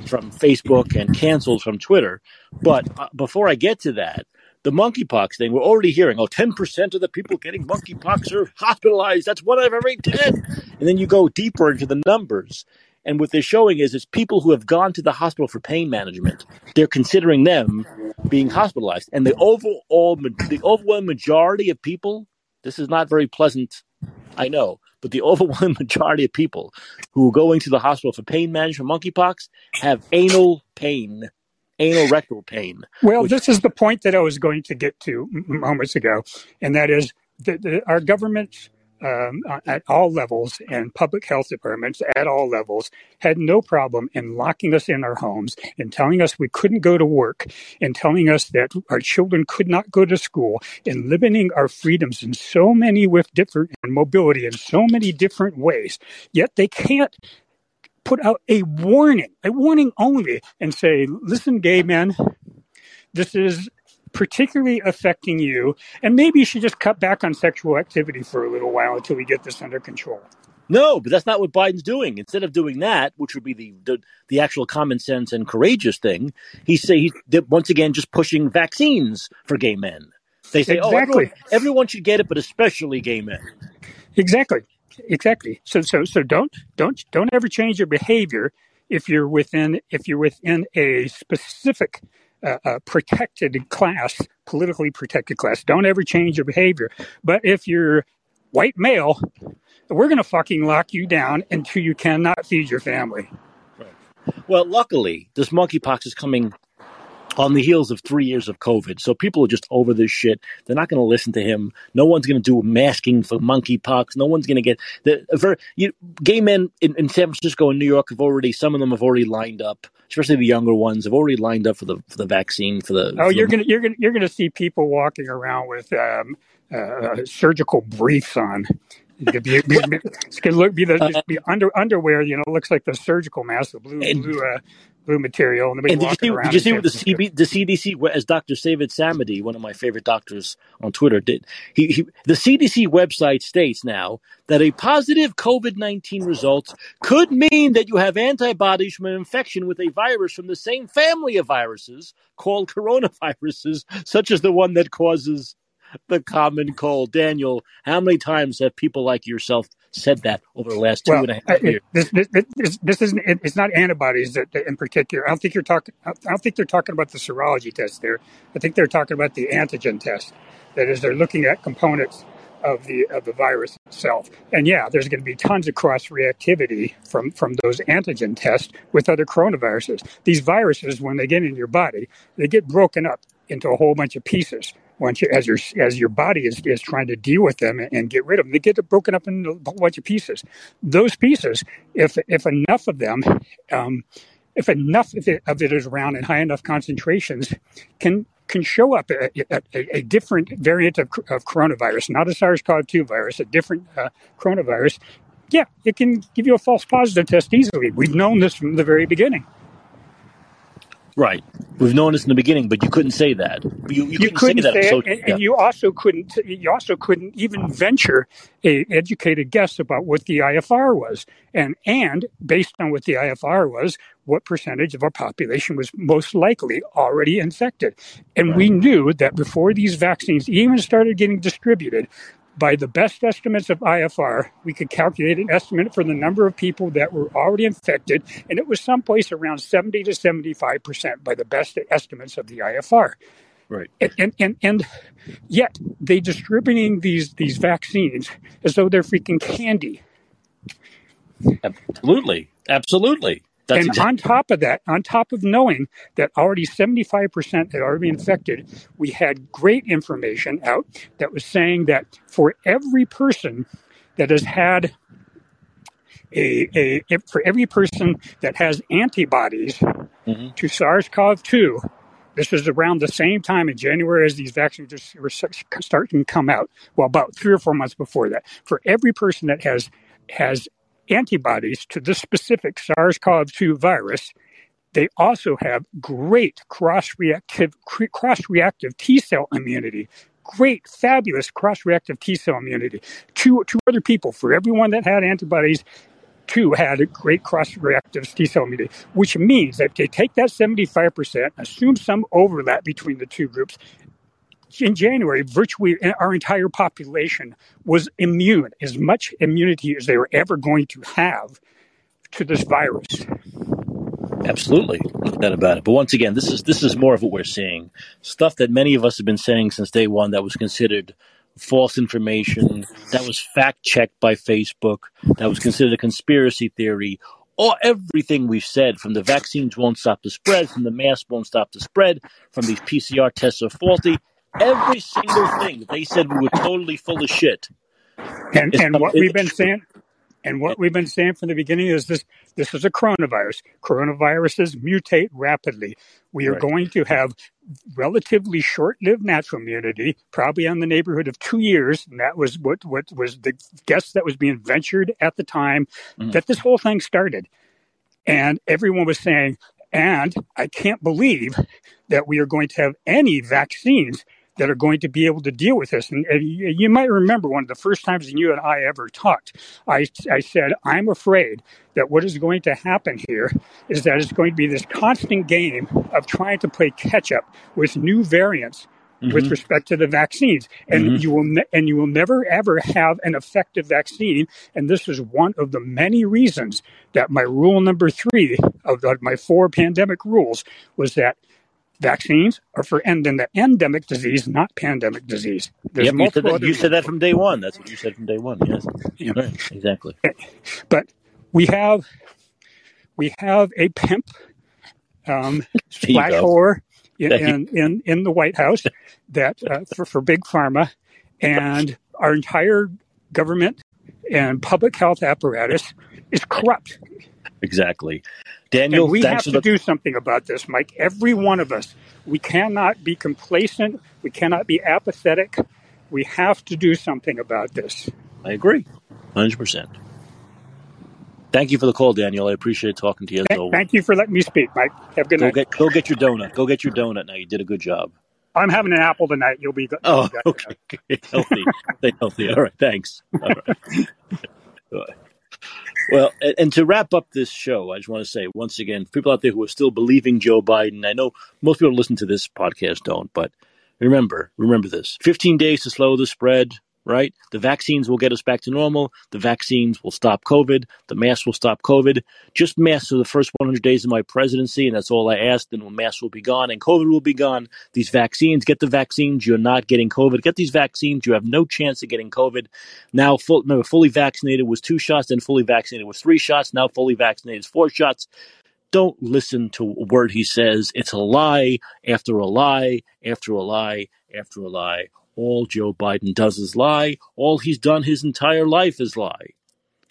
from Facebook and canceled from Twitter. But before I get to that, the monkeypox thing, we're already hearing, 10% of the people getting monkeypox are hospitalized. That's 1 out of every 10. And then you go deeper into the numbers. And what they're showing is it's people who have gone to the hospital for pain management. They're considering them being hospitalized. And the overwhelming majority of people, this is not very pleasant I know, but the overwhelming majority of people who are going to the hospital for pain management monkeypox have anal pain, anal rectal pain. Well, this is the point that I was going to get to moments ago, and that is that our government at all levels and public health departments at all levels had no problem in locking us in our homes and telling us we couldn't go to work and telling us that our children could not go to school and limiting our freedoms in so many with different and mobility in so many different ways. Yet they can't put out a warning only and say, listen, gay men, this is particularly affecting you, and maybe you should just cut back on sexual activity for a little while until we get this under control. No, but that's not what Biden's doing. Instead of doing that, which would be the actual common sense and courageous thing, he's once again just pushing vaccines for gay men. They say, exactly. Oh, everyone should get it, but especially gay men. Exactly. So don't ever change your behavior if you're within a specific protected class, politically protected class. Don't ever change your behavior. But if you're white male, we're going to fucking lock you down until you cannot feed your family. Right. Well, luckily, this monkeypox is coming on the heels of 3 years of COVID. So people are just over this shit. They're not going to listen to him. No one's going to do masking for monkeypox. No one's going to get gay men in San Francisco and New York have already, some of them have already lined up. Especially the younger ones, have already lined up for the vaccine for the. Oh, you're gonna see people walking around with surgical briefs on. It's gonna be underwear. You know, it looks like the surgical mask, the blue material. And did you see what the CDC, as Dr. Savid Samedi, one of my favorite doctors on Twitter, did? The CDC website states now that a positive COVID-19 result could mean that you have antibodies from an infection with a virus from the same family of viruses called coronaviruses, such as the one that causes the common cold. Daniel, how many times have people like yourself said that over the last two and a half years? This isn't. It's not antibodies that in particular. I don't think they're talking about the serology test there. I think they're talking about the antigen test. That is, they're looking at components of the virus itself. And yeah, there's going to be tons of cross-reactivity from those antigen tests with other coronaviruses. These viruses, when they get in your body, they get broken up into a whole bunch of pieces. Once your body is trying to deal with them and get rid of them, they get broken up into a whole bunch of pieces. Those pieces, if enough of it is around in high enough concentrations, can show up a different variant of coronavirus, not a SARS-CoV-2 virus, a different coronavirus. Yeah, it can give you a false positive test easily. We've known this from the very beginning. Right. We've known this in the beginning, but you couldn't say that. You couldn't say that. And you also couldn't even venture an educated guess about what the IFR was. And based on what the IFR was, what percentage of our population was most likely already infected. And we knew that before these vaccines even started getting distributed, by the best estimates of IFR, we could calculate an estimate for the number of people that were already infected, and it was someplace around 70 to 75% by the best estimates of the IFR. Right. And yet they're distributing these vaccines as though they're freaking candy. Absolutely. On top of that, on top of knowing that already 75% had already been infected, we had great information out that was saying that for every person that has had for every person that has antibodies to SARS-CoV-2, this is around the same time in January as these vaccines were starting to come out. Well, about 3 or 4 months before that, for every person that has antibodies to this specific SARS-CoV-2 virus, they also have great cross-reactive T-cell immunity, great, fabulous cross-reactive T-cell immunity. Two other people, for everyone that had antibodies, two had a great cross-reactive T-cell immunity, which means that they take that 75%, assume some overlap between the two groups. In January, virtually our entire population was immune, as much immunity as they were ever going to have to this virus. Absolutely, no doubt about it. But once again, this is more of what we're seeing. Stuff that many of us have been saying since day one that was considered false information that was fact-checked by Facebook, that was considered a conspiracy theory, or everything we've said, from the vaccines won't stop the spread, from the mask won't stop the spread, from these PCR tests are faulty, every single thing that they said we were totally full of shit. And what we've been saying, and what we've been saying from the beginning is this is a coronavirus. Coronaviruses mutate rapidly. We are going to have relatively short-lived natural immunity, probably on the neighborhood of 2 years. And that was what was the guess that was being ventured at the time that this whole thing started. And everyone was saying, and I can't believe that we are going to have any vaccines that are going to be able to deal with this. And you might remember one of the first times you and I ever talked, I said, I'm afraid that what is going to happen here is that it's going to be this constant game of trying to play catch up with new variants with respect to the vaccines. And you will never, ever have an effective vaccine. And this is one of the many reasons that my rule number 3 of my 4 pandemic rules was that vaccines are for the endemic disease, not pandemic disease. Yep, you said that from day one. That's what you said from day one. Yes, yeah. Right, exactly. But we have a pimp, splash whore in the White House that for Big Pharma, and our entire government and public health apparatus is corrupt. Exactly. Daniel, and we have to do something about this, Mike. Every one of us. We cannot be complacent. We cannot be apathetic. We have to do something about this. I agree. 100%. Thank you for the call, Daniel. I appreciate talking to you. Thank you for letting me speak, Mike. Have a good night. Go get your donut. Go get your donut now. You did a good job. I'm having an apple tonight. You'll be good. Oh, okay. Healthy. Stay healthy. All right. Thanks. All right. All right. Well, and to wrap up this show, I just want to say once again, people out there who are still believing Joe Biden, I know most people who listen to this podcast don't, but remember this. 15 days to slow the spread, right? The vaccines will get us back to normal. The vaccines will stop COVID. The masks will stop COVID. Just masks are the first 100 days of my presidency, and that's all I asked. Then masks will be gone, and COVID will be gone. These vaccines, get the vaccines. You're not getting COVID. Get these vaccines. You have no chance of getting COVID. Now, remember, fully vaccinated was 2 shots, then fully vaccinated was 3 shots. Now fully vaccinated is 4 shots. Don't listen to a word he says. It's a lie after a lie after a lie after a lie. All Joe Biden does is lie. All he's done his entire life is lie.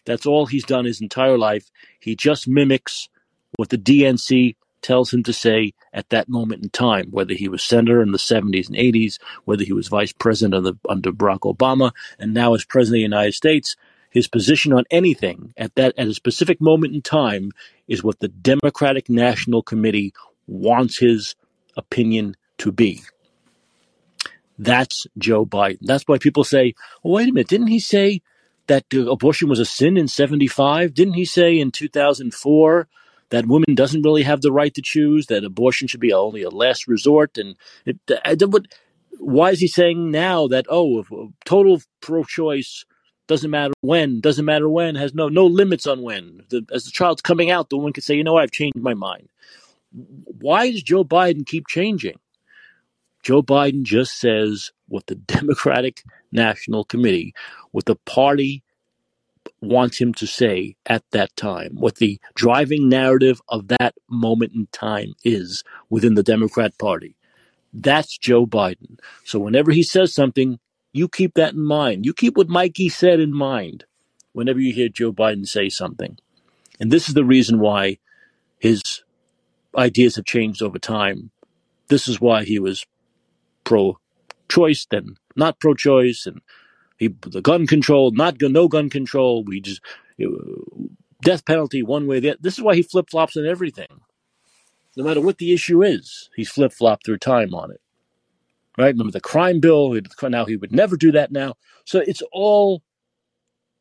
That's all he's done his entire life. He just mimics what the DNC tells him to say at that moment in time, whether he was senator in the 70s and 80s, whether he was vice president under Barack Obama, and now as president of the United States. His position on anything at a specific moment in time is what the Democratic National Committee wants his opinion to be. That's Joe Biden. That's why people say, oh, wait a minute, didn't he say that abortion was a sin in 75? Didn't he say in 2004 that women doesn't really have the right to choose, that abortion should be only a last resort? And why is he saying now that, oh, total pro-choice doesn't matter when, has no limits on when? As the child's coming out, the woman can say, you know what, I've changed my mind. Why does Joe Biden keep changing? Joe Biden just says what the Democratic National Committee, what the party wants him to say at that time, what the driving narrative of that moment in time is within the Democrat Party. That's Joe Biden. So whenever he says something, you keep that in mind. You keep what Mikey said in mind whenever you hear Joe Biden say something. And this is the reason why his ideas have changed over time. This is why he was pro-choice, then not pro-choice, and the gun control, no gun control. We just death penalty one way. This is why he flip flops on everything, no matter what the issue is. He's flip flopped through time on it, right? Remember the crime bill? Now he would never do that now. So it's all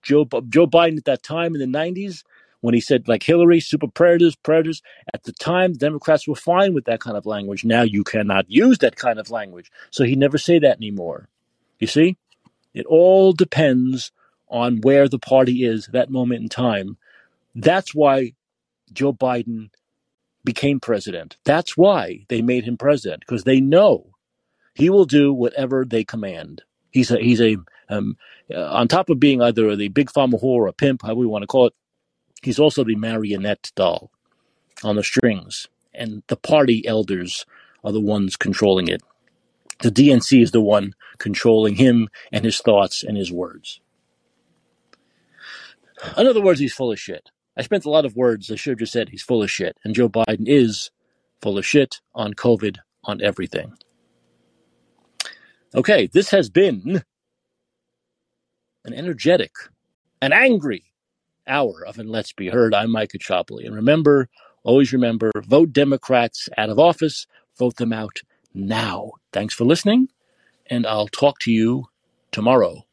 Joe Biden at that time in the 90s. When he said, like Hillary, super predators, at the time, Democrats were fine with that kind of language. Now you cannot use that kind of language. So he never say that anymore. You see, it all depends on where the party is at that moment in time. That's why Joe Biden became president. That's why they made him president, because they know he will do whatever they command. He's on top of being either the big pharma whore or a pimp, however we want to call it, he's also the marionette doll on the strings, and the party elders are the ones controlling it. The DNC is the one controlling him and his thoughts and his words. In other words, he's full of shit. I spent a lot of words. I should have just said he's full of shit. And Joe Biden is full of shit on COVID, on everything. Okay, this has been an energetic, an angry hour of And Let's Be Heard. I'm Mike Chopley. And remember, always remember, vote Democrats out of office. Vote them out now. Thanks for listening, and I'll talk to you tomorrow.